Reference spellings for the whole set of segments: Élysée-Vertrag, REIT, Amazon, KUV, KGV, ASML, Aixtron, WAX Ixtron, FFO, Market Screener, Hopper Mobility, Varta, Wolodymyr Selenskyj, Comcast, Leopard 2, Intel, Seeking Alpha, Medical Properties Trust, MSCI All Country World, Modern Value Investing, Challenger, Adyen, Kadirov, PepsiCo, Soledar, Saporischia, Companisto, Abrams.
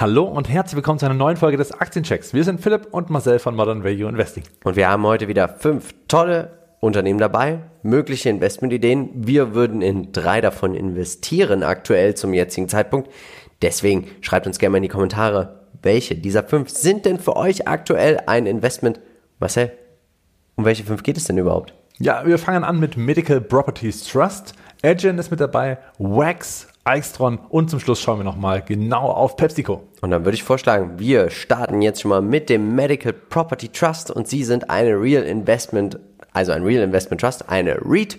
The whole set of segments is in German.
Hallo und herzlich willkommen zu einer neuen Folge des Aktienchecks. Wir sind Philipp und Marcel von Modern Value Investing. Und wir haben heute wieder 5 tolle Unternehmen dabei, mögliche Investmentideen. Wir würden in 3 davon investieren aktuell zum jetzigen Zeitpunkt. Deswegen schreibt uns gerne mal in die Kommentare, welche dieser 5 sind denn für euch aktuell ein Investment? Marcel, um welche 5 geht es denn überhaupt? Ja, wir fangen an mit Medical Properties Trust. Adyen ist mit dabei, WAX, Ixtron und zum Schluss schauen wir nochmal genau auf PepsiCo. Und dann würde ich vorschlagen, wir starten jetzt schon mal mit dem Medical Property Trust und sie sind ein Real Investment Trust, eine REIT,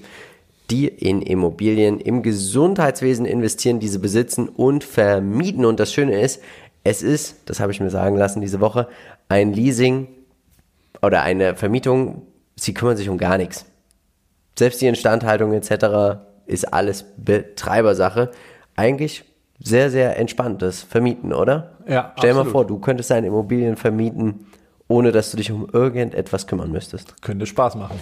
die in Immobilien im Gesundheitswesen investieren, diese besitzen und vermieten. Und das Schöne ist, es ist, das habe ich mir sagen lassen diese Woche, ein Leasing oder eine Vermietung, sie kümmern sich um gar nichts. Selbst die Instandhaltung etc. ist alles Betreibersache. Eigentlich sehr, sehr entspanntes Vermieten, oder? Ja, stell dir mal vor, du könntest deine Immobilien vermieten, ohne dass du dich um irgendetwas kümmern müsstest. Könnte Spaß machen.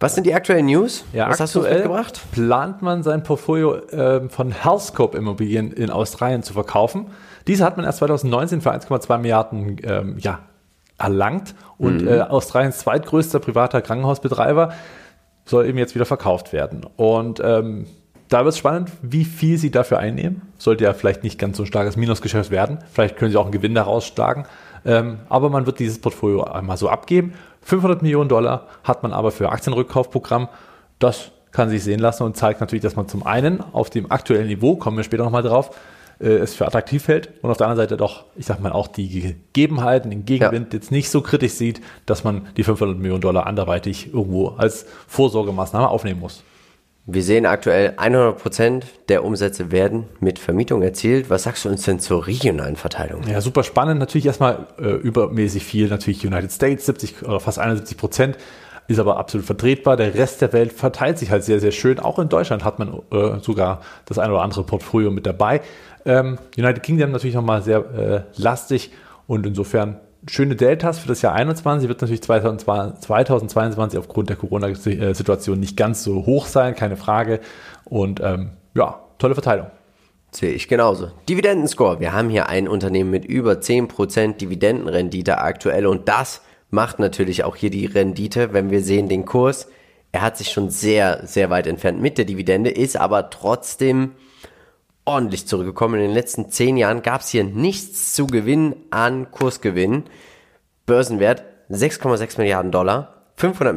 Was sind die aktuellen News? Ja, was hast du mitgebracht? Plant man sein Portfolio von Healthscope-Immobilien in Australien zu verkaufen. Diese hat man erst 2019 für 1,2 Milliarden erlangt. Und Australiens zweitgrößter privater Krankenhausbetreiber soll eben jetzt wieder verkauft werden. Und da wird es spannend, wie viel sie dafür einnehmen. Sollte ja vielleicht nicht ganz so ein starkes Minusgeschäft werden. Vielleicht können sie auch einen Gewinn daraus schlagen. Aber man wird dieses Portfolio einmal so abgeben. $500 Millionen hat man aber für Aktienrückkaufprogramm. Das kann sich sehen lassen und zeigt natürlich, dass man zum einen auf dem aktuellen Niveau, kommen wir später nochmal drauf, es für attraktiv hält und auf der anderen Seite doch, ich sag mal, auch die Gegebenheiten, den Gegenwind jetzt nicht so kritisch sieht, dass man die $500 Millionen anderweitig irgendwo als Vorsorgemaßnahme aufnehmen muss. Wir sehen aktuell 100% der Umsätze werden mit Vermietung erzielt. Was sagst du uns denn zur regionalen Verteilung? Ja, super spannend. Natürlich erstmal übermäßig viel. Natürlich United States, 70 oder fast 71%. Ist aber absolut vertretbar. Der Rest der Welt verteilt sich halt sehr, sehr schön. Auch in Deutschland hat man sogar das ein oder andere Portfolio mit dabei. United Kingdom natürlich nochmal sehr lastig und insofern schöne Deltas für das Jahr 2021, wird natürlich 2022 aufgrund der Corona-Situation nicht ganz so hoch sein, keine Frage. Und tolle Verteilung. Sehe ich genauso. Dividendenscore. Wir haben hier ein Unternehmen mit über 10% Dividendenrendite aktuell und das macht natürlich auch hier die Rendite, wenn wir sehen den Kurs. Er hat sich schon sehr, sehr weit entfernt mit der Dividende, ist aber trotzdem ordentlich zurückgekommen. In den letzten 10 Jahren gab es hier nichts zu gewinnen an Kursgewinnen. Börsenwert $6,6 Milliarden, 500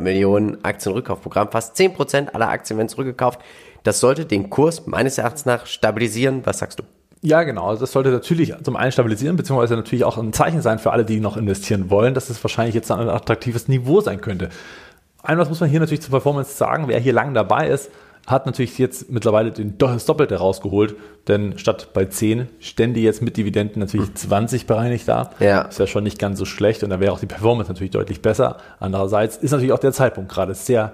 Millionen Aktienrückkaufprogramm, fast 10% aller Aktien werden zurückgekauft. Das sollte den Kurs meines Erachtens nach stabilisieren. Was sagst du? Ja, genau. Das sollte natürlich zum einen stabilisieren, beziehungsweise natürlich auch ein Zeichen sein für alle, die noch investieren wollen, dass es wahrscheinlich jetzt ein attraktives Niveau sein könnte. Einmal muss man hier natürlich zur Performance sagen, wer hier lang dabei ist, hat natürlich jetzt mittlerweile das Doppelte rausgeholt, denn statt bei 10 stände jetzt mit Dividenden natürlich 20 bereinigt da. Ja. Ist ja schon nicht ganz so schlecht und da wäre auch die Performance natürlich deutlich besser. Andererseits ist natürlich auch der Zeitpunkt gerade sehr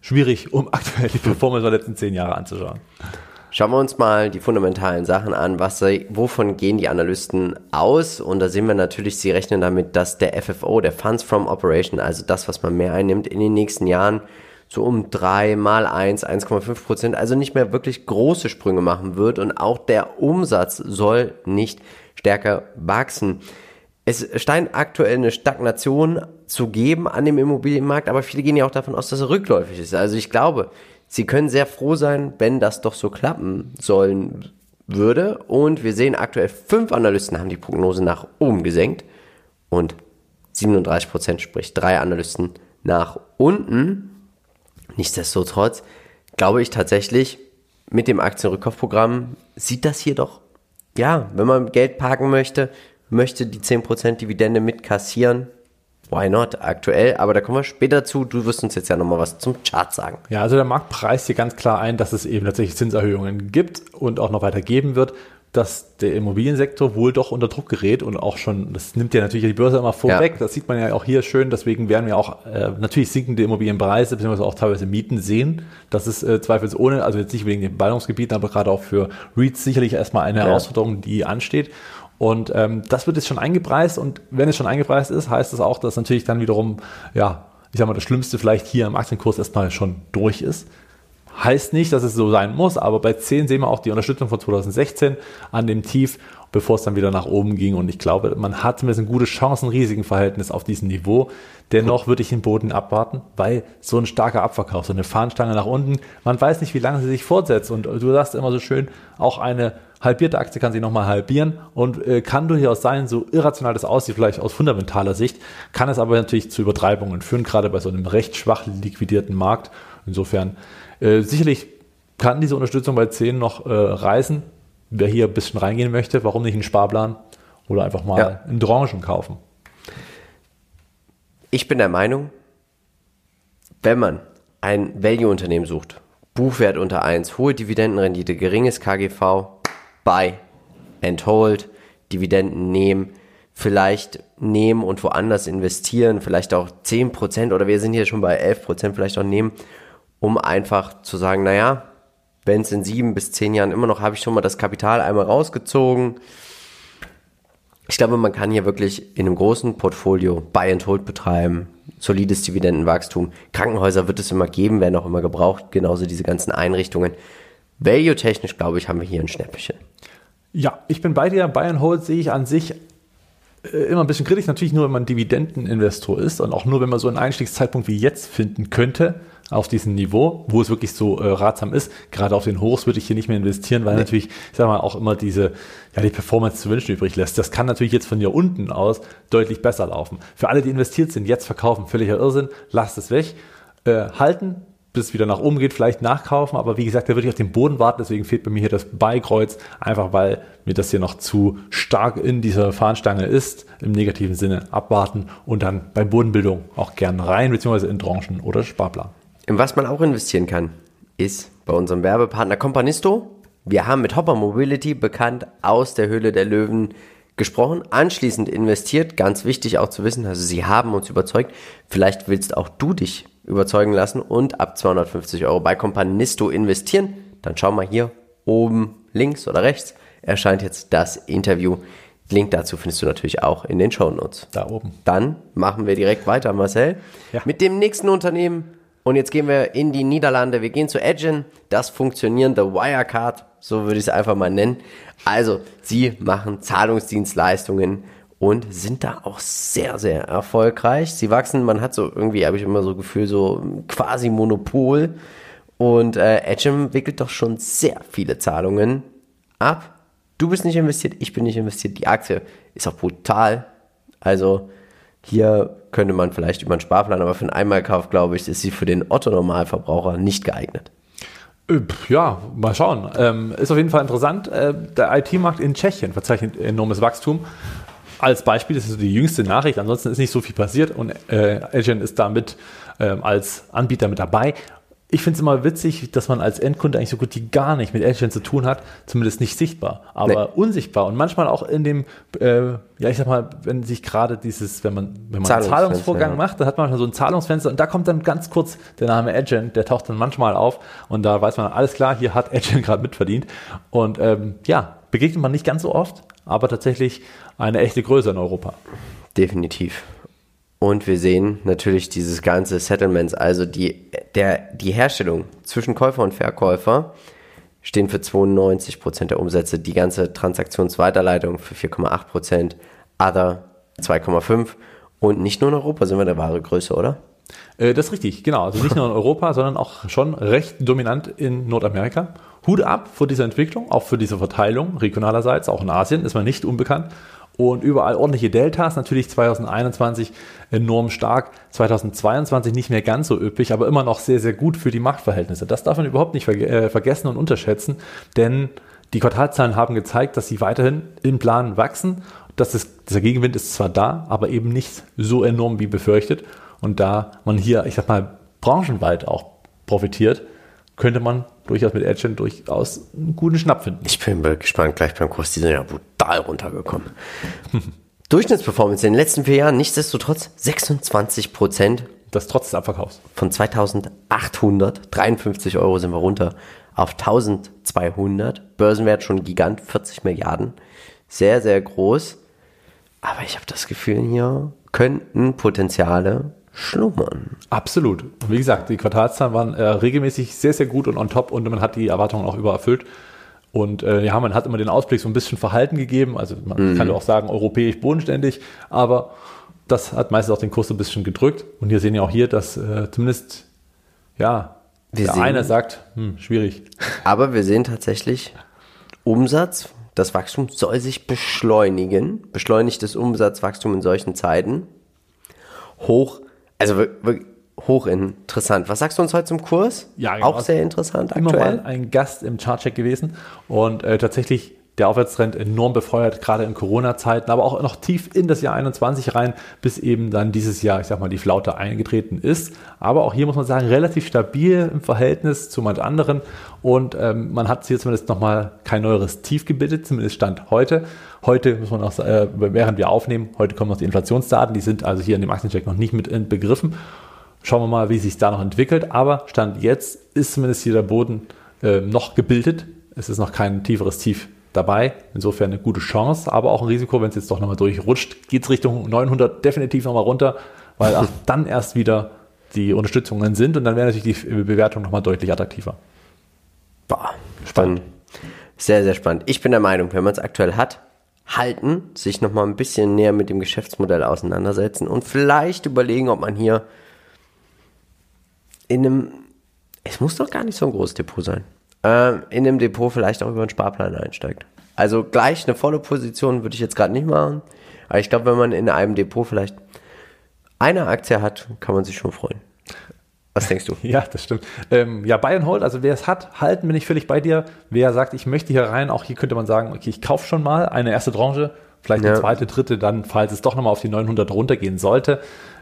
schwierig, um aktuell die Performance der letzten 10 Jahre anzuschauen. Schauen wir uns mal die fundamentalen Sachen an. Wovon gehen die Analysten aus? Und da sehen wir natürlich, sie rechnen damit, dass der FFO, der Funds from Operation, also das, was man mehr einnimmt, in den nächsten Jahren so um 1,5%, also nicht mehr wirklich große Sprünge machen wird und auch der Umsatz soll nicht stärker wachsen. Es scheint aktuell eine Stagnation zu geben an dem Immobilienmarkt, aber viele gehen ja auch davon aus, dass er rückläufig ist. Also ich glaube, sie können sehr froh sein, wenn das doch so klappen sollen würde. Und wir sehen aktuell 5 Analysten haben die Prognose nach oben gesenkt und 37%, sprich 3 Analysten nach unten. Nichtsdestotrotz glaube ich tatsächlich, mit dem Aktienrückkaufprogramm sieht das hier doch, ja, wenn man Geld parken möchte die 10% Dividende mitkassieren, why not aktuell, aber da kommen wir später zu, du wirst uns jetzt ja nochmal was zum Chart sagen. Ja, also der Markt preist hier ganz klar ein, dass es eben tatsächlich Zinserhöhungen gibt und auch noch weiter geben wird, dass der Immobiliensektor wohl doch unter Druck gerät und auch schon, das nimmt ja natürlich die Börse immer vorweg, ja. Das sieht man ja auch hier schön, deswegen werden wir auch natürlich sinkende Immobilienpreise bzw. auch teilweise Mieten sehen. Das ist zweifelsohne, also jetzt nicht wegen den Ballungsgebieten, aber gerade auch für REITs sicherlich erstmal eine Herausforderung, die ansteht. Und das wird jetzt schon eingepreist und wenn es schon eingepreist ist, heißt das auch, dass natürlich dann wiederum, das Schlimmste vielleicht hier im Aktienkurs erstmal schon durch ist. Heißt nicht, dass es so sein muss, aber bei 10 sehen wir auch die Unterstützung von 2016 an dem Tief, bevor es dann wieder nach oben ging. Und ich glaube, man hat ein bisschen gute Chancen, Risiken-Verhältnis auf diesem Niveau. Dennoch würde ich den Boden abwarten, weil so ein starker Abverkauf, so eine Fahnenstange nach unten, man weiß nicht, wie lange sie sich fortsetzt. Und du sagst immer so schön, auch eine halbierte Aktie kann sich nochmal halbieren und kann durchaus sein, so irrational das aussieht, vielleicht aus fundamentaler Sicht, kann es aber natürlich zu Übertreibungen führen, gerade bei so einem recht schwach liquidierten Markt. Insofern sicherlich kann diese Unterstützung bei 10 noch reißen. Wer hier ein bisschen reingehen möchte, warum nicht einen Sparplan oder einfach mal in Tranchen kaufen? Ich bin der Meinung, wenn man ein Value-Unternehmen sucht, Buchwert unter 1, hohe Dividendenrendite, geringes KGV, buy and hold, Dividenden nehmen, vielleicht nehmen und woanders investieren, vielleicht auch 10% oder wir sind hier schon bei 11%, vielleicht auch nehmen, um einfach zu sagen, naja, wenn es in 7 bis 10 Jahren immer noch, habe ich schon mal das Kapital einmal rausgezogen. Ich glaube, man kann hier wirklich in einem großen Portfolio Buy and Hold betreiben, solides Dividendenwachstum. Krankenhäuser wird es immer geben, werden auch immer gebraucht, genauso diese ganzen Einrichtungen. Value-technisch, glaube ich, haben wir hier ein Schnäppchen. Ja, ich bin bei dir. Buy and Hold sehe ich an sich immer ein bisschen kritisch. Natürlich nur, wenn man Dividendeninvestor ist und auch nur, wenn man so einen Einstiegszeitpunkt wie jetzt finden könnte, auf diesem Niveau, wo es wirklich so ratsam ist. Gerade auf den Hochs würde ich hier nicht mehr investieren, weil natürlich, ich sag mal, auch immer die Performance zu wünschen übrig lässt. Das kann natürlich jetzt von hier unten aus deutlich besser laufen. Für alle, die investiert sind, jetzt verkaufen, völliger Irrsinn, lasst es weg, halten, bis es wieder nach oben geht, vielleicht nachkaufen, aber wie gesagt, da würde ich auf den Boden warten, deswegen fehlt bei mir hier das Beikreuz, einfach weil mir das hier noch zu stark in dieser Fahnenstange ist, im negativen Sinne abwarten und dann bei Bodenbildung auch gern rein, beziehungsweise in Tranchen oder Sparplan. In was man auch investieren kann, ist bei unserem Werbepartner Companisto. Wir haben mit Hopper Mobility, bekannt aus der Höhle der Löwen, gesprochen, anschließend investiert, ganz wichtig auch zu wissen, also sie haben uns überzeugt, vielleicht willst auch du dich überzeugen lassen und ab 250 € bei Companisto investieren, dann schau mal hier oben links oder rechts, erscheint jetzt das Interview. Link dazu findest du natürlich auch in den Shownotes. Da oben. Dann machen wir direkt weiter, Marcel, mit dem nächsten Unternehmen. Und jetzt gehen wir in die Niederlande, wir gehen zu Adyen, das funktionierende Wirecard, so würde ich es einfach mal nennen. Also, sie machen Zahlungsdienstleistungen und sind da auch sehr, sehr erfolgreich. Sie wachsen, man hat so irgendwie, habe ich immer so ein Gefühl, so quasi Monopol. Und Adyen wickelt doch schon sehr viele Zahlungen ab. Du bist nicht investiert, ich bin nicht investiert, die Aktie ist auch brutal. Also, hier könnte man vielleicht über einen Sparplan, aber für einen Einmalkauf, glaube ich, ist sie für den Otto-Normalverbraucher nicht geeignet. Ja, mal schauen. Ist auf jeden Fall interessant. Der IT-Markt in Tschechien verzeichnet enormes Wachstum. Als Beispiel, das ist die jüngste Nachricht, ansonsten ist nicht so viel passiert und Adyen ist damit als Anbieter mit dabei. Ich finde es immer witzig, dass man als Endkunde eigentlich so gut wie gar nicht mit Adyen zu tun hat, zumindest nicht sichtbar, aber unsichtbar und manchmal auch in dem, ich sag mal, wenn sich gerade dieses, wenn man einen Zahlungsvorgang macht, dann hat man manchmal so ein Zahlungsfenster und da kommt dann ganz kurz der Name Adyen, der taucht dann manchmal auf und da weiß man, alles klar, hier hat Adyen gerade mitverdient und begegnet man nicht ganz so oft, aber tatsächlich eine echte Größe in Europa. Definitiv. Und wir sehen natürlich dieses ganze Settlements, also die Herstellung zwischen Käufer und Verkäufer stehen für 92% der Umsätze, die ganze Transaktionsweiterleitung für 4,8%, Other 2,5% und nicht nur in Europa sind wir der wahre Größe, oder? Das ist richtig, genau. Also nicht nur in Europa, sondern auch schon recht dominant in Nordamerika. Hut ab vor dieser Entwicklung, auch für diese Verteilung regionalerseits, auch in Asien ist man nicht unbekannt. Und überall ordentliche Deltas, natürlich 2021 enorm stark, 2022 nicht mehr ganz so üppig, aber immer noch sehr, sehr gut für die Marktverhältnisse. Das darf man überhaupt nicht vergessen und unterschätzen, denn die Quartalzahlen haben gezeigt, dass sie weiterhin im Plan wachsen. Dieser Gegenwind ist zwar da, aber eben nicht so enorm wie befürchtet. Und da man hier, ich sag mal, branchenweit auch profitiert, könnte man durchaus mit Adyen durchaus einen guten Schnapp finden. Ich bin gespannt, gleich beim Kurs, die sind ja brutal runtergekommen. Durchschnittsperformance in den letzten 4 Jahren, nichtsdestotrotz 26%. Das trotz des Abverkaufs. Von 2.853 € sind wir runter auf 1.200. Börsenwert schon gigant, 40 Milliarden. Sehr, sehr groß. Aber ich habe das Gefühl, hier könnten Potenziale schlummern. Absolut. Wie gesagt, die Quartalszahlen waren regelmäßig sehr, sehr gut und on top und man hat die Erwartungen auch übererfüllt. Und ja, man hat immer den Ausblick so ein bisschen verhalten gegeben. Also man kann auch sagen, europäisch bodenständig, aber das hat meistens auch den Kurs so ein bisschen gedrückt. Und wir sehen ja auch hier, dass zumindest, ja, der eine sagt, schwierig. Aber wir sehen tatsächlich Umsatz, das Wachstum soll sich beschleunigen. Beschleunigtes Umsatzwachstum in solchen Zeiten. Hochinteressant. Was sagst du uns heute zum Kurs? Ja, genau. Auch sehr interessant aktuell. Immer mal ein Gast im Chartcheck gewesen und tatsächlich der Aufwärtstrend enorm befeuert, gerade in Corona-Zeiten, aber auch noch tief in das Jahr 21 rein, bis eben dann dieses Jahr, ich sag mal, die Flaute eingetreten ist. Aber auch hier muss man sagen, relativ stabil im Verhältnis zu manch anderen und man hat hier zumindest nochmal kein neueres Tief gebildet, zumindest Stand heute. Heute muss man auch, während wir aufnehmen, heute kommen noch die Inflationsdaten, die sind also hier in dem Aktiencheck noch nicht mit inbegriffen. Schauen wir mal, wie sich da noch entwickelt. Aber Stand jetzt ist zumindest hier der Boden noch gebildet. Es ist noch kein tieferes Tief dabei. Insofern eine gute Chance, aber auch ein Risiko, wenn es jetzt doch nochmal durchrutscht, geht es Richtung 900 definitiv nochmal runter, weil auch dann erst wieder die Unterstützungen sind und dann wäre natürlich die Bewertung nochmal deutlich attraktiver. Boah, spannend. Sehr, sehr spannend. Ich bin der Meinung, wenn man es aktuell hat, halten, sich nochmal ein bisschen näher mit dem Geschäftsmodell auseinandersetzen und vielleicht überlegen, ob man hier es muss doch gar nicht so ein großes Depot sein, in einem Depot vielleicht auch über einen Sparplan einsteigt. Also gleich eine volle Position würde ich jetzt gerade nicht machen, aber ich glaube, wenn man in einem Depot vielleicht eine Aktie hat, kann man sich schon freuen. Was denkst du? Ja, das stimmt. Ja, Buy and Hold, also wer es hat, halten bin ich völlig bei dir. Wer sagt, ich möchte hier rein, auch hier könnte man sagen, okay, ich kaufe schon mal eine erste Tranche, vielleicht eine zweite, dritte, dann, falls es doch nochmal auf die 900 runtergehen sollte,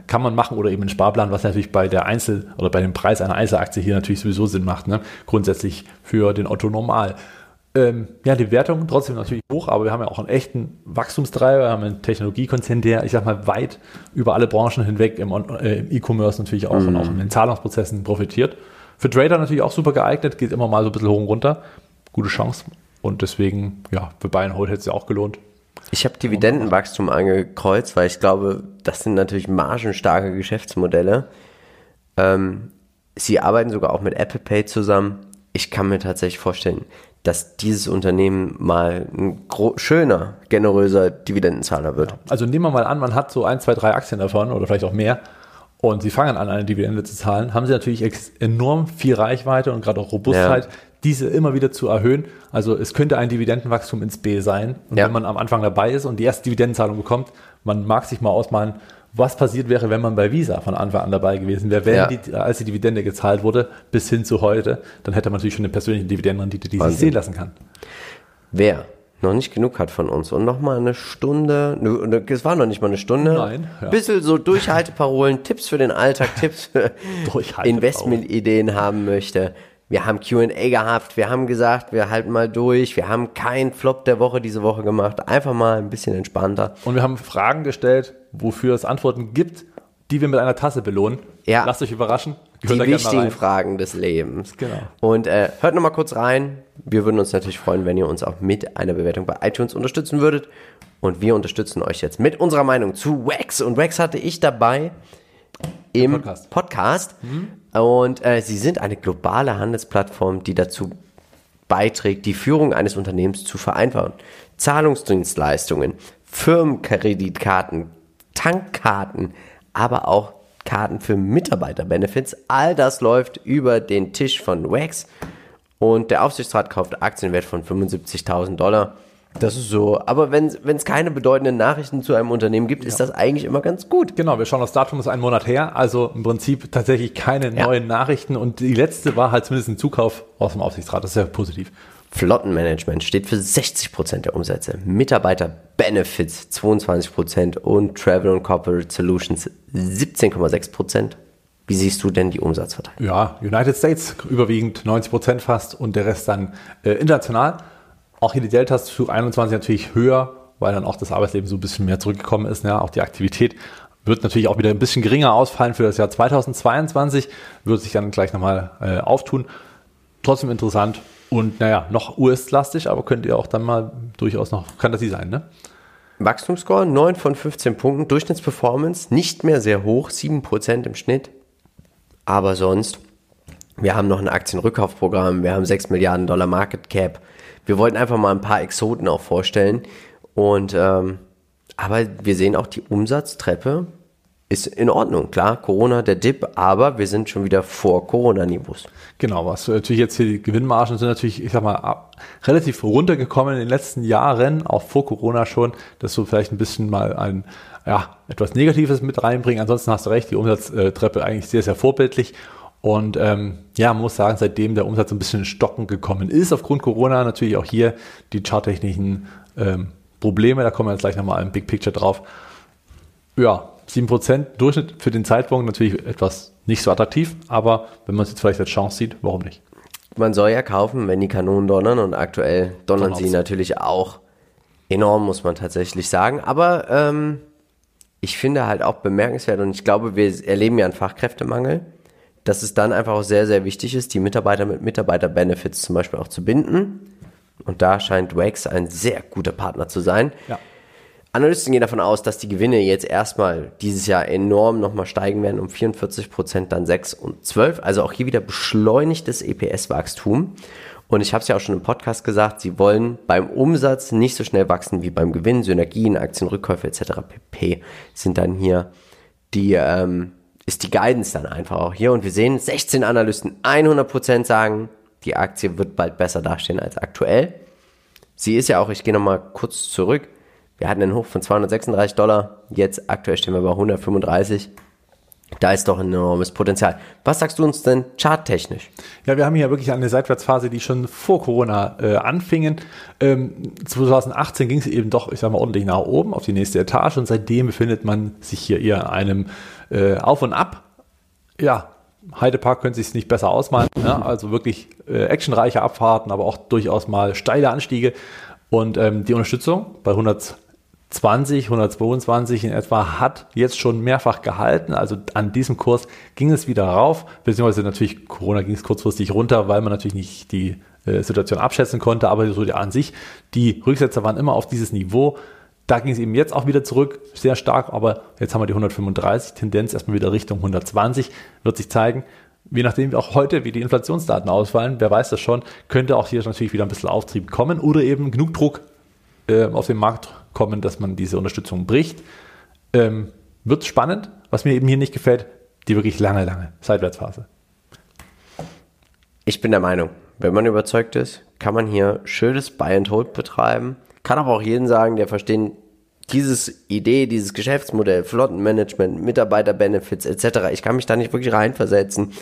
kann man machen oder eben einen Sparplan, was natürlich bei der Einzel- oder bei dem Preis einer Einzelaktie hier natürlich sowieso Sinn macht, ne? Grundsätzlich für den Otto Normal. Ja, die Wertung trotzdem natürlich hoch, aber wir haben ja auch einen echten Wachstumstreiber, wir haben einen Technologiekonzern, der, ich sag mal, weit über alle Branchen hinweg im E-Commerce natürlich auch und auch in den Zahlungsprozessen profitiert. Für Trader natürlich auch super geeignet, geht immer mal so ein bisschen hoch und runter. Gute Chance und deswegen, ja, für Buy and Hold hätte es ja auch gelohnt. Ich habe Dividendenwachstum angekreuzt, weil ich glaube, das sind natürlich margenstarke Geschäftsmodelle. Sie arbeiten sogar auch mit Apple Pay zusammen. Ich kann mir tatsächlich vorstellen, dass dieses Unternehmen mal ein schöner, generöser Dividendenzahler wird. Also nehmen wir mal an, man hat so 1, 2, 3 Aktien davon oder vielleicht auch mehr und sie fangen an, eine Dividende zu zahlen, haben sie natürlich enorm viel Reichweite und gerade auch Robustheit, diese immer wieder zu erhöhen. Also es könnte ein Dividendenwachstum ins B sein. Und wenn man am Anfang dabei ist und die erste Dividendenzahlung bekommt, man mag sich mal ausmalen, was passiert wäre, wenn man bei Visa von Anfang an dabei gewesen wäre, wenn als die Dividende gezahlt wurde, bis hin zu heute, dann hätte man natürlich schon eine persönliche Dividendenrendite, die sich sehen lassen kann. Wer noch nicht genug hat von uns und noch mal eine Stunde, es war noch nicht mal eine Stunde, ein bisschen so Durchhalteparolen, Tipps für den Alltag, Tipps für Investmentideen haben möchte. Wir haben Q&A gehabt, wir haben gesagt, wir halten mal durch, wir haben keinen Flop der Woche diese Woche gemacht, einfach mal ein bisschen entspannter. Und wir haben Fragen gestellt, wofür es Antworten gibt, die wir mit einer Tasse belohnen. Ja. Lasst euch überraschen. Die wichtigen Fragen des Lebens. Genau. Und hört nochmal kurz rein. Wir würden uns natürlich freuen, wenn ihr uns auch mit einer Bewertung bei iTunes unterstützen würdet. Und wir unterstützen euch jetzt mit unserer Meinung zu WAX. Und WAX hatte ich dabei im Podcast. Und sie sind eine globale Handelsplattform, die dazu beiträgt, die Führung eines Unternehmens zu vereinfachen. Zahlungsdienstleistungen, Firmenkreditkarten, Tankkarten, aber auch Karten für Mitarbeiterbenefits. All das läuft über den Tisch von WAX. Und der Aufsichtsrat kauft Aktienwert von $75.000. Das ist so. Aber wenn es keine bedeutenden Nachrichten zu einem Unternehmen gibt, ist das eigentlich immer ganz gut. Genau, wir schauen, das Datum ist 1 Monat her. Also im Prinzip tatsächlich keine neuen Nachrichten. Und die letzte war halt zumindest ein Zukauf aus dem Aufsichtsrat. Das ist ja positiv. Flottenmanagement steht für 60% der Umsätze. Mitarbeiter-Benefits 22% und Travel and Corporate Solutions 17,6%. Wie siehst du denn die Umsatzverteilung? Ja, United States überwiegend 90% fast und der Rest dann international. Auch hier die Deltas zu 21 natürlich höher, weil dann auch das Arbeitsleben so ein bisschen mehr zurückgekommen ist. Ja, auch die Aktivität wird natürlich auch wieder ein bisschen geringer ausfallen für das Jahr 2022. Wird sich dann gleich nochmal auftun. Trotzdem interessant und naja, noch US-lastig, aber könnt ihr auch dann mal durchaus noch, kann das sie sein, ne? Wachstumsscore 9 von 15 Punkten, Durchschnittsperformance nicht mehr sehr hoch, 7% im Schnitt, aber sonst, wir haben noch ein Aktienrückkaufprogramm, wir haben $6 Milliarden Market Cap, wir wollten einfach mal ein paar Exoten auch vorstellen und aber wir sehen auch, die Umsatztreppe ist in Ordnung. Klar, Corona, der Dip, aber wir sind schon wieder vor Corona-Niveaus. Genau, was natürlich jetzt hier die Gewinnmargen sind natürlich, ich sag mal, relativ runtergekommen in den letzten Jahren, auch vor Corona schon, dass du vielleicht ein bisschen mal ein, ja, etwas Negatives mit reinbringen. Ansonsten hast du recht, die Umsatztreppe eigentlich sehr, sehr vorbildlich. Und ja, man muss sagen, seitdem der Umsatz ein bisschen in Stocken gekommen ist, aufgrund Corona natürlich auch hier die charttechnischen Probleme, da kommen wir jetzt gleich nochmal im Big Picture drauf. Ja, 7% Durchschnitt für den Zeitpunkt natürlich etwas nicht so attraktiv, aber wenn man es jetzt vielleicht als Chance sieht, warum nicht? Man soll ja kaufen, wenn die Kanonen donnern, und aktuell donnern sie natürlich auch enorm, muss man tatsächlich sagen, aber ich finde halt auch bemerkenswert, und ich glaube, wir erleben ja einen Fachkräftemangel, dass es dann einfach auch sehr, sehr wichtig ist, die Mitarbeiter mit Mitarbeiter-Benefits zum Beispiel auch zu binden, und da scheint WAX ein sehr guter Partner zu sein. Ja. Analysten gehen davon aus, dass die Gewinne jetzt erstmal dieses Jahr enorm nochmal steigen werden, um 44%, dann 6 und 12. Also auch hier wieder beschleunigtes EPS-Wachstum. Und ich habe es ja auch schon im Podcast gesagt, sie wollen beim Umsatz nicht so schnell wachsen wie beim Gewinn. Synergien, Aktienrückkäufe etc. pp. sind dann hier die, ist die Guidance dann einfach auch hier. Und wir sehen, 16 Analysten 100% sagen, die Aktie wird bald besser dastehen als aktuell. Sie ist ja auch, ich gehe nochmal kurz zurück, wir hatten einen Hoch von $236, jetzt aktuell stehen wir bei 135. Da ist doch ein enormes Potenzial. Was sagst du uns denn charttechnisch? Ja, wir haben hier wirklich eine Seitwärtsphase, die schon vor Corona anfingen. 2018 ging es eben doch, ich sag mal, ordentlich nach oben auf die nächste Etage, und seitdem befindet man sich hier eher in einem Auf und Ab. Ja, Heidepark können sich es nicht besser ausmalen. Ja? Also wirklich actionreiche Abfahrten, aber auch durchaus mal steile Anstiege. Und die Unterstützung bei 120, 122 in etwa hat jetzt schon mehrfach gehalten. Also an diesem Kurs ging es wieder rauf, beziehungsweise natürlich Corona ging es kurzfristig runter, weil man natürlich nicht die Situation abschätzen konnte. Aber so an sich, die Rücksetzer waren immer auf dieses Niveau. Da ging es eben jetzt auch wieder zurück, sehr stark. Aber jetzt haben wir die 135, Tendenz erstmal wieder Richtung 120, wird sich zeigen. Je nachdem auch heute, wie die Inflationsdaten ausfallen, wer weiß das schon, könnte auch hier natürlich wieder ein bisschen Auftrieb kommen oder eben genug Druck auf den Markt kommen, dass man diese Unterstützung bricht. Wird spannend. Was mir eben hier nicht gefällt, die wirklich lange, lange Seitwärtsphase. Ich bin der Meinung, wenn man überzeugt ist, kann man hier schönes Buy and Hold betreiben. Kann aber auch jeden sagen, der verstehen dieses Geschäftsmodell, Flottenmanagement, Mitarbeiterbenefits etc., ich kann mich da nicht wirklich reinversetzen,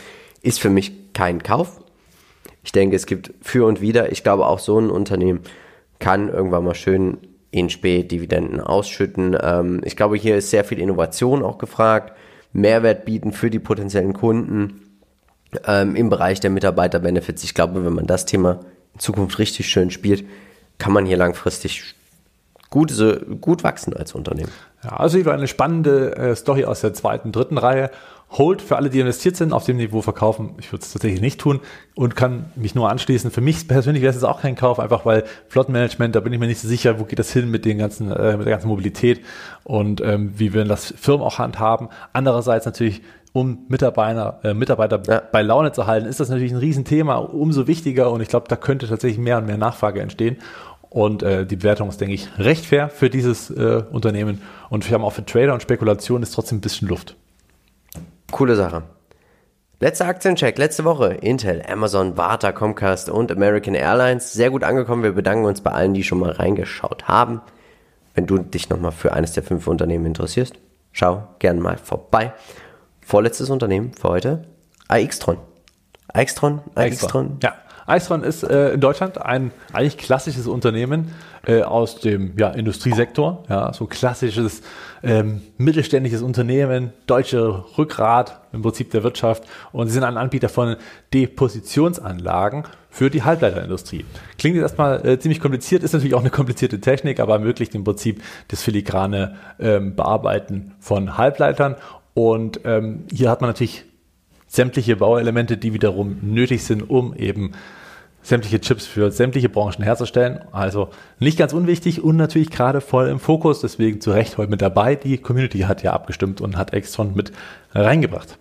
ist für mich kein Kauf. Ich denke, es gibt für und wider. Ich glaube, auch so ein Unternehmen kann irgendwann mal schön in Spe Dividenden ausschütten. Ich glaube, hier ist sehr viel Innovation auch gefragt, Mehrwert bieten für die potenziellen Kunden im Bereich der Mitarbeiterbenefits. Ich glaube, wenn man das Thema in Zukunft richtig schön spielt, kann man hier langfristig gut wachsen als Unternehmen. Ja, also wieder eine spannende Story aus der zweiten, dritten Reihe. Hold für alle, die investiert sind, auf dem Niveau verkaufen. Ich würde es tatsächlich nicht tun und kann mich nur anschließen. Für mich persönlich wäre es jetzt auch kein Kauf, einfach weil Flottenmanagement, da bin ich mir nicht so sicher, wo geht das hin mit den ganzen, mit der ganzen Mobilität und wie wir das Firmen auch handhaben. Andererseits natürlich, um Mitarbeiter ja, bei Laune zu halten, ist das natürlich ein Riesenthema, umso wichtiger, und ich glaube, da könnte tatsächlich mehr und mehr Nachfrage entstehen. Und die Bewertung ist, denke ich, recht fair für dieses Unternehmen. Und wir haben auch für Trader und Spekulation ist trotzdem ein bisschen Luft. Coole Sache. Letzter Aktiencheck, letzte Woche. Intel, Amazon, Varta, Comcast und American Airlines. Sehr gut angekommen. Wir bedanken uns bei allen, die schon mal reingeschaut haben. Wenn du dich nochmal für eines der 5 Unternehmen interessierst, schau gerne mal vorbei. Vorletztes Unternehmen für heute, Aixtron. Ja. Aixtron ist in Deutschland ein eigentlich klassisches Unternehmen aus dem Industriesektor, ja, so klassisches mittelständisches Unternehmen, deutsche Rückgrat im Prinzip der Wirtschaft, und sie sind ein Anbieter von Depositionsanlagen für die Halbleiterindustrie. Klingt jetzt erstmal ziemlich kompliziert, ist natürlich auch eine komplizierte Technik, aber ermöglicht im Prinzip das filigrane Bearbeiten von Halbleitern, und hier hat man natürlich sämtliche Bauelemente, die wiederum nötig sind, um eben sämtliche Chips für sämtliche Branchen herzustellen. Also nicht ganz unwichtig und natürlich gerade voll im Fokus. Deswegen zu Recht heute mit dabei. Die Community hat ja abgestimmt und hat Ixtron mit reingebracht.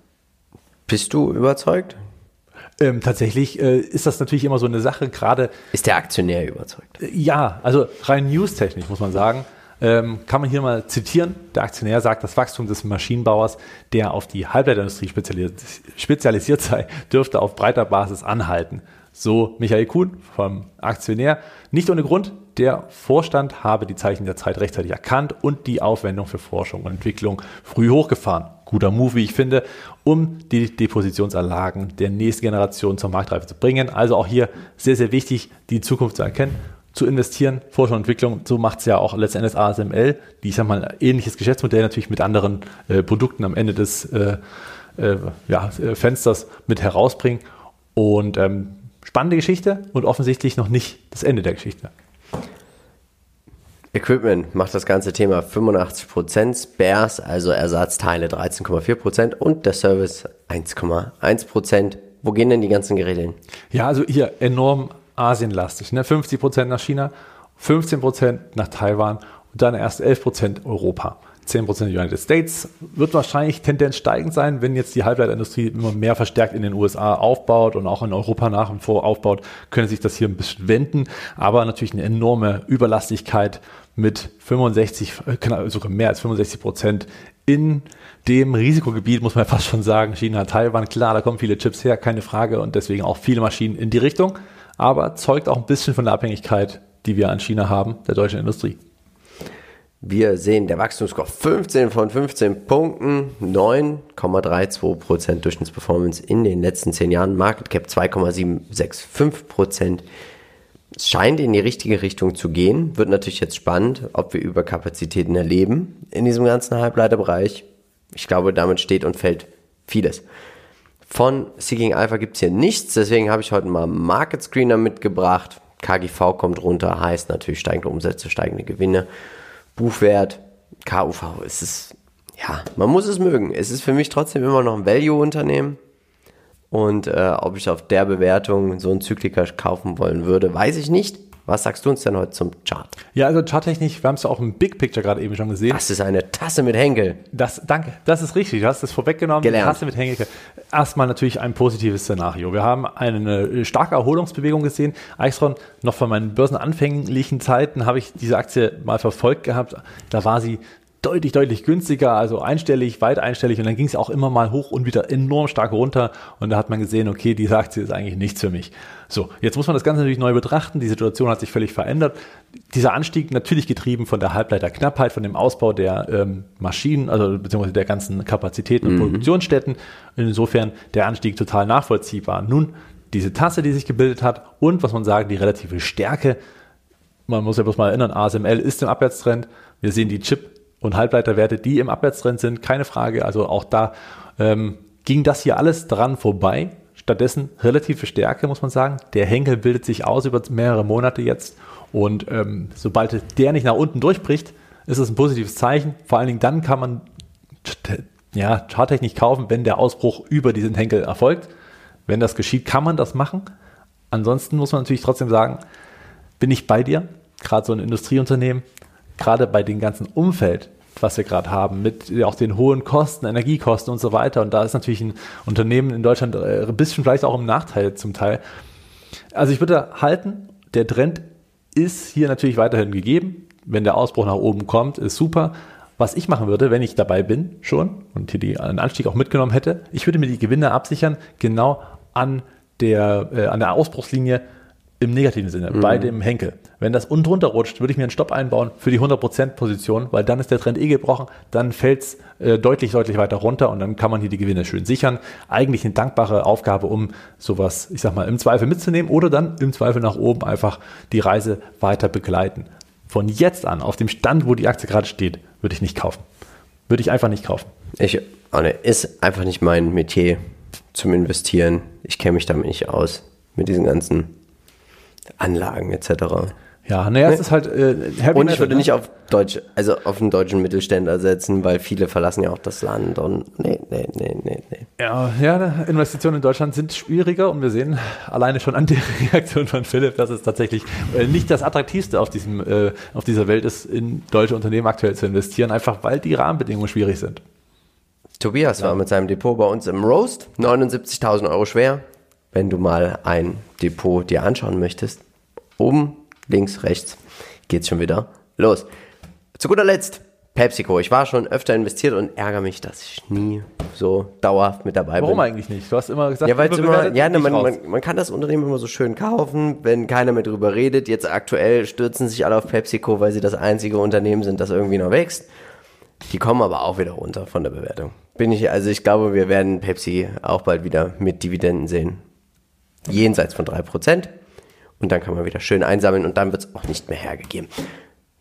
Bist du überzeugt? Tatsächlich ist das natürlich immer so eine Sache, gerade... Ist der Aktionär überzeugt? Ja, also rein newstechnisch muss man sagen, kann man hier mal zitieren. Der Aktionär sagt, das Wachstum des Maschinenbauers, der auf die Halbleiterindustrie spezialisiert sei, dürfte auf breiter Basis anhalten. So Michael Kuhn vom Aktionär. Nicht ohne Grund, der Vorstand habe die Zeichen der Zeit rechtzeitig erkannt und die Aufwendung für Forschung und Entwicklung früh hochgefahren. Guter Move, wie ich finde, um die Depositionsanlagen der nächsten Generation zur Marktreife zu bringen. Also auch hier sehr, sehr wichtig, die Zukunft zu erkennen, zu investieren, Forschung und Entwicklung. So macht es ja auch letztendlich ASML, die, ich sag mal, ein ähnliches Geschäftsmodell natürlich mit anderen Produkten am Ende des Fensters mit herausbringen. Und spannende Geschichte und offensichtlich noch nicht das Ende der Geschichte. Equipment macht das ganze Thema 85%, Spares, also Ersatzteile 13,4% und der Service 1,1%. Wo gehen denn die ganzen Geräte hin? Ja, also hier enorm asienlastig, ne? 50% nach China, 15% nach Taiwan und dann erst 11% Europa. 10% United States, wird wahrscheinlich Tendenz steigend sein, wenn jetzt die Halbleiterindustrie immer mehr verstärkt in den USA aufbaut und auch in Europa nach und vor aufbaut, könnte sich das hier ein bisschen wenden, aber natürlich eine enorme Überlastigkeit mit 65% in dem Risikogebiet, muss man fast schon sagen, China, Taiwan, klar, da kommen viele Chips her, keine Frage und deswegen auch viele Maschinen in die Richtung, aber zeugt auch ein bisschen von der Abhängigkeit, die wir an China haben, der deutschen Industrie. Wir sehen der Wachstumsscore 15 von 15 Punkten, 9,32% Durchschnittsperformance in den letzten 10 Jahren, Market Cap 2,765%. Es scheint in die richtige Richtung zu gehen, wird natürlich jetzt spannend, ob wir Überkapazitäten erleben in diesem ganzen Halbleiterbereich. Ich glaube, damit steht und fällt vieles. Von Seeking Alpha gibt es hier nichts, deswegen habe ich heute mal Market Screener mitgebracht. KGV kommt runter, heißt natürlich steigende Umsätze, steigende Gewinne. Buchwert, KUV, es ist, ja, man muss es mögen. Es ist für mich trotzdem immer noch ein Value-Unternehmen und ob ich auf der Bewertung so einen Zykliker kaufen wollen würde, weiß ich nicht. Was sagst du uns denn heute zum Chart? Ja, also charttechnisch, wir haben es ja auch im Big Picture gerade eben schon gesehen. Das ist eine Tasse mit Henkel. Danke, das ist richtig, du hast das vorweggenommen. Gelernt. Tasse mit Henkel. Erstmal natürlich ein positives Szenario. Wir haben eine starke Erholungsbewegung gesehen. Aixtron, noch von meinen börsenanfänglichen Zeiten habe ich diese Aktie mal verfolgt gehabt. Da war sie deutlich günstiger, also einstellig, weit einstellig und dann ging es auch immer mal hoch und wieder enorm stark runter und da hat man gesehen, okay, diese Aktie ist eigentlich nichts für mich. So, jetzt muss man das Ganze natürlich neu betrachten, die Situation hat sich völlig verändert. Dieser Anstieg natürlich getrieben von der Halbleiterknappheit, von dem Ausbau der Maschinen, also beziehungsweise der ganzen Kapazitäten und Produktionsstätten. Insofern der Anstieg total nachvollziehbar. Nun, diese Tasse, die sich gebildet hat und, was man sagt, die relative Stärke, man muss ja bloß mal erinnern, ASML ist im Abwärtstrend, wir sehen die Chip- und Halbleiterwerte, die im Abwärtstrend sind, keine Frage. Also auch da ging das hier alles dran vorbei. Stattdessen relative Stärke, muss man sagen. Der Henkel bildet sich aus über mehrere Monate jetzt. Und sobald der nicht nach unten durchbricht, ist es ein positives Zeichen. Vor allen Dingen dann kann man charttechnisch kaufen, wenn der Ausbruch über diesen Henkel erfolgt. Wenn das geschieht, kann man das machen. Ansonsten muss man natürlich trotzdem sagen, bin ich bei dir, gerade so ein Industrieunternehmen, gerade bei dem ganzen Umfeld, was wir gerade haben, mit auch den hohen Kosten, Energiekosten und so weiter. Und da ist natürlich ein Unternehmen in Deutschland ein bisschen vielleicht auch im Nachteil zum Teil. Also ich würde halten, der Trend ist hier natürlich weiterhin gegeben. Wenn der Ausbruch nach oben kommt, ist super. Was ich machen würde, wenn ich dabei bin schon und hier einen Anstieg auch mitgenommen hätte, ich würde mir die Gewinne absichern, genau an der Ausbruchslinie im negativen Sinne, bei dem Henkel. Wenn das unten runter rutscht, würde ich mir einen Stopp einbauen für die 100%-Position, weil dann ist der Trend gebrochen, dann fällt es deutlich weiter runter und dann kann man hier die Gewinne schön sichern. Eigentlich eine dankbare Aufgabe, um sowas, ich sag mal, im Zweifel mitzunehmen oder dann im Zweifel nach oben einfach die Reise weiter begleiten. Von jetzt an, auf dem Stand, wo die Aktie gerade steht, würde ich nicht kaufen. Würde ich einfach nicht kaufen. Ist einfach nicht mein Metier zum Investieren. Ich kenne mich damit nicht aus, mit diesen ganzen Anlagen etc. Ja, naja, es ist halt Und ich würde nicht auf Deutsch, also auf den deutschen Mittelständler setzen, weil viele verlassen ja auch das Land und nee. Ja, Investitionen in Deutschland sind schwieriger und wir sehen alleine schon an der Reaktion von Philipp, dass es tatsächlich nicht das Attraktivste auf diesem, auf dieser Welt ist, in deutsche Unternehmen aktuell zu investieren, einfach weil die Rahmenbedingungen schwierig sind. Tobias war mit seinem Depot bei uns im Roast, 79.000 Euro schwer, wenn du mal ein Depot dir anschauen möchtest, oben links, rechts geht's schon wieder los. Zu guter Letzt, PepsiCo. Ich war schon öfter investiert und ärgere mich, dass ich nie so dauerhaft mit dabei bin. Warum eigentlich nicht? Du hast immer gesagt, man kann das Unternehmen immer so schön kaufen, wenn keiner mehr drüber redet. Jetzt aktuell stürzen sich alle auf PepsiCo, weil sie das einzige Unternehmen sind, das irgendwie noch wächst. Die kommen aber auch wieder runter von der Bewertung. Ich glaube, wir werden Pepsi auch bald wieder mit Dividenden sehen. Jenseits von 3%. Und dann kann man wieder schön einsammeln und dann wird es auch nicht mehr hergegeben.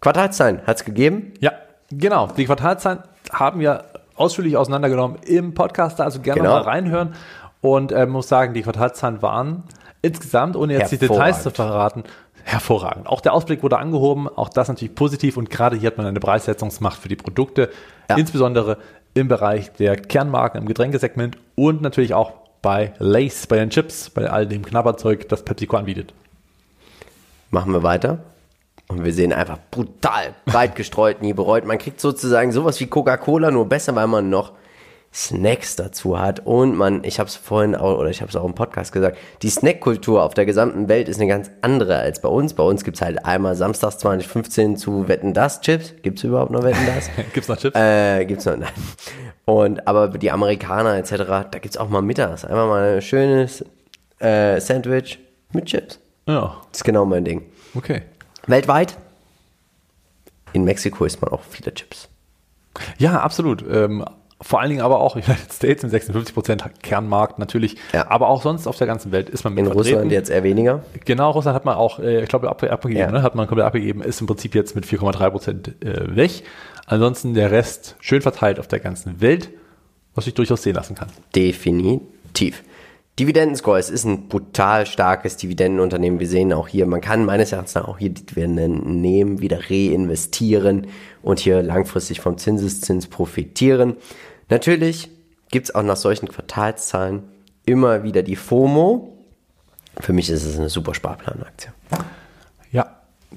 Quartalszahlen hat es gegeben? Ja, genau. Die Quartalszahlen haben wir ausführlich auseinandergenommen im Podcast, also gerne mal reinhören. Und muss sagen, die Quartalszahlen waren insgesamt, ohne jetzt die Details zu verraten, hervorragend. Auch der Ausblick wurde angehoben, auch das natürlich positiv. Und gerade hier hat man eine Preissetzungsmacht für die Produkte, insbesondere im Bereich der Kernmarken, im Getränkesegment und natürlich auch bei Lays, bei den Chips, bei all dem Knabberzeug, das PepsiCo anbietet. Machen wir weiter und wir sehen einfach brutal breit gestreut, nie bereut. Man kriegt sozusagen sowas wie Coca-Cola, nur besser, weil man noch Snacks dazu hat. Und ich habe es auch im Podcast gesagt, die Snackkultur auf der gesamten Welt ist eine ganz andere als bei uns. Bei uns gibt es halt einmal samstags 20:15 zu Wetten dass Chips. Gibt es überhaupt noch Wetten dass? Gibt's noch Chips? Gibt's noch, nein. Aber die Amerikaner etc., da gibt's auch mal mittags einfach mal ein schönes Sandwich mit Chips. Ja. Das ist genau mein Ding. Okay. Weltweit? In Mexiko isst man auch viele Chips. Ja, absolut. Vor allen Dingen aber auch in den United States im 56% Kernmarkt natürlich. Ja. Aber auch sonst auf der ganzen Welt ist man mit vertreten. In Russland jetzt eher weniger? Genau, Russland hat man auch, ich glaube, abgegeben. Ja. Ne? Hat man komplett abgegeben, ist im Prinzip jetzt mit 4,3% weg. Ansonsten der Rest schön verteilt auf der ganzen Welt, was sich durchaus sehen lassen kann. Definitiv. Dividendenscore, es ist ein brutal starkes Dividendenunternehmen. Wir sehen auch hier, man kann meines Erachtens nach auch hier Dividenden nehmen, wieder reinvestieren und hier langfristig vom Zinseszins profitieren. Natürlich gibt es auch nach solchen Quartalszahlen immer wieder die FOMO. Für mich ist es eine super Sparplanaktie. Ja,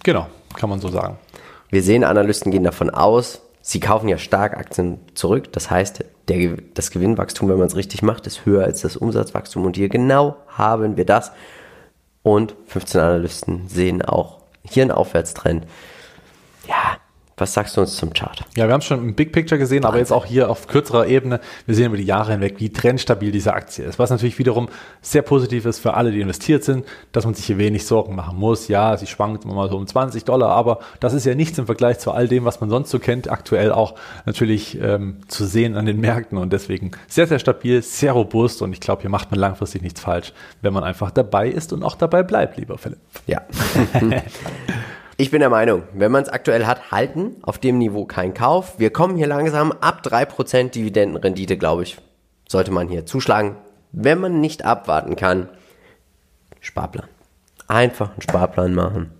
genau, kann man so sagen. Wir sehen, Analysten gehen davon aus, sie kaufen ja stark Aktien zurück, das heißt, das Gewinnwachstum, wenn man es richtig macht, ist höher als das Umsatzwachstum und hier genau haben wir das. Und 15 Analysten sehen auch hier einen Aufwärtstrend. Ja, was sagst du uns zum Chart? Ja, wir haben es schon im Big Picture gesehen, aber jetzt auch hier auf kürzerer Ebene. Wir sehen über die Jahre hinweg, wie trendstabil diese Aktie ist, was natürlich wiederum sehr positiv ist für alle, die investiert sind, dass man sich hier wenig Sorgen machen muss. Ja, sie schwankt immer mal so um $20, aber das ist ja nichts im Vergleich zu all dem, was man sonst so kennt, aktuell auch natürlich zu sehen an den Märkten und deswegen sehr, sehr stabil, sehr robust und ich glaube, hier macht man langfristig nichts falsch, wenn man einfach dabei ist und auch dabei bleibt, lieber Philipp. Ja. Ich bin der Meinung, wenn man es aktuell hat, halten, auf dem Niveau kein Kauf. Wir kommen hier langsam ab 3% Dividendenrendite, glaube ich, sollte man hier zuschlagen. Wenn man nicht abwarten kann, Sparplan. Einfach einen Sparplan machen.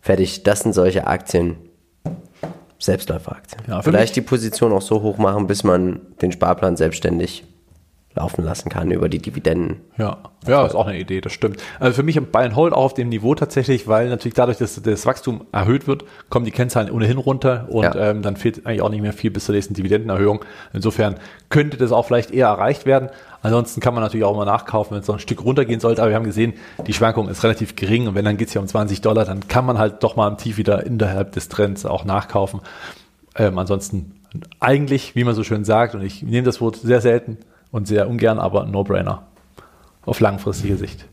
Fertig, das sind solche Aktien, Selbstläuferaktien. Ja, vielleicht die Position auch so hoch machen, bis man den Sparplan selbstständig laufen lassen kann über die Dividenden. Ja, ist auch eine Idee, das stimmt. Also für mich im Buy and Hold auch auf dem Niveau tatsächlich, weil natürlich dadurch, dass das Wachstum erhöht wird, kommen die Kennzahlen ohnehin runter und dann fehlt eigentlich auch nicht mehr viel bis zur nächsten Dividendenerhöhung. Insofern könnte das auch vielleicht eher erreicht werden. Ansonsten kann man natürlich auch mal nachkaufen, wenn es noch ein Stück runtergehen sollte. Aber wir haben gesehen, die Schwankung ist relativ gering und wenn, dann geht es hier um $20, dann kann man halt doch mal am Tief wieder innerhalb des Trends auch nachkaufen. Ansonsten eigentlich, wie man so schön sagt, und ich nehme das Wort sehr selten, und sehr ungern, aber No-Brainer. Auf langfristige Sicht.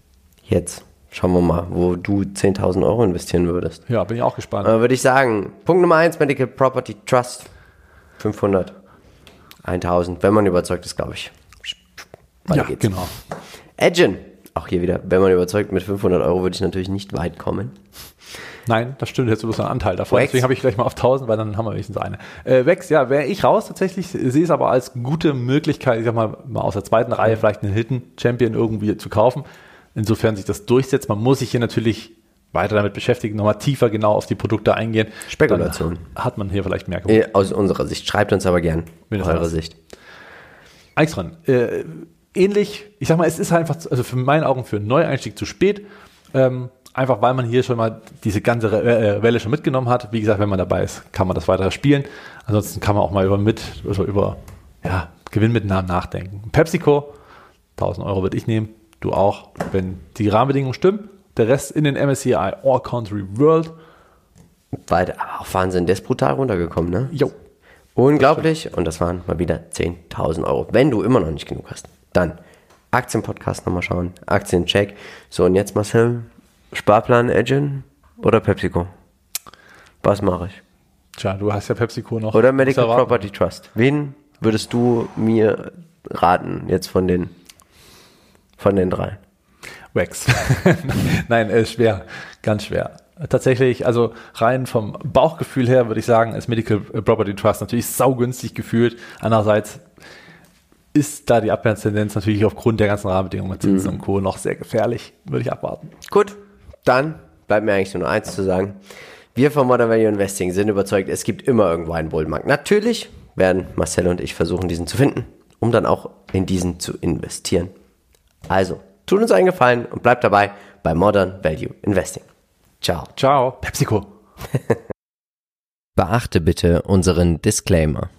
Jetzt schauen wir mal, wo du 10.000 Euro investieren würdest. Ja, bin ich auch gespannt. Würde ich sagen, Punkt Nummer 1, Medical Property Trust. 500, 1.000, wenn man überzeugt ist, glaube ich. Weiter geht's. Genau. Adyen, auch hier wieder, wenn man überzeugt, mit 500 Euro würde ich natürlich nicht weit kommen. Nein, das stimmt, jetzt bloß ein Anteil davon. Deswegen habe ich gleich mal auf 1.000, weil dann haben wir wenigstens eine. WAX, ja, wäre ich raus tatsächlich, sehe es aber als gute Möglichkeit, ich sag mal aus der zweiten Reihe vielleicht einen Hidden Champion irgendwie zu kaufen. Insofern sich das durchsetzt. Man muss sich hier natürlich weiter damit beschäftigen, nochmal tiefer genau auf die Produkte eingehen. Spekulation. Dann hat man hier vielleicht mehr gewonnen. Aus unserer Sicht. Schreibt uns aber gern aus eurer Sicht. Aixtron, ähnlich, ich sag mal, es ist einfach, also für meinen Augen für einen Neueinstieg zu spät, einfach weil man hier schon mal diese ganze Welle schon mitgenommen hat. Wie gesagt, wenn man dabei ist, kann man das weiter spielen. Ansonsten kann man auch mal über Gewinnmitnahmen nachdenken. PepsiCo, 1000 Euro würde ich nehmen, du auch, wenn die Rahmenbedingungen stimmen. Der Rest in den MSCI All Country World. Weil auch Wahnsinn, der ist brutal runtergekommen, ne? Jo. Unglaublich. Das und das waren mal wieder 10.000 Euro. Wenn du immer noch nicht genug hast, dann Aktienpodcast nochmal schauen, Aktiencheck. So, und jetzt Marcel, Sparplan, Adyen oder PepsiCo? Was mache ich? Tja, du hast ja PepsiCo noch. Oder Medical Property Trust. Wen würdest du mir raten jetzt von den drei? WAX. Nein, schwer, ganz schwer. Tatsächlich, also rein vom Bauchgefühl her würde ich sagen, ist Medical Property Trust natürlich saugünstig gefühlt. Andererseits ist da die Abwärtstendenz natürlich aufgrund der ganzen Rahmenbedingungen mit Zinsen und Co. noch sehr gefährlich. Würde ich abwarten. Gut, dann bleibt mir eigentlich nur noch eins zu sagen. Wir von Modern Value Investing sind überzeugt, es gibt immer irgendwo einen Bullmarkt. Natürlich werden Marcel und ich versuchen, diesen zu finden, um dann auch in diesen zu investieren. Also, tut uns einen Gefallen und bleibt dabei bei Modern Value Investing. Ciao. Ciao. PepsiCo. Beachte bitte unseren Disclaimer.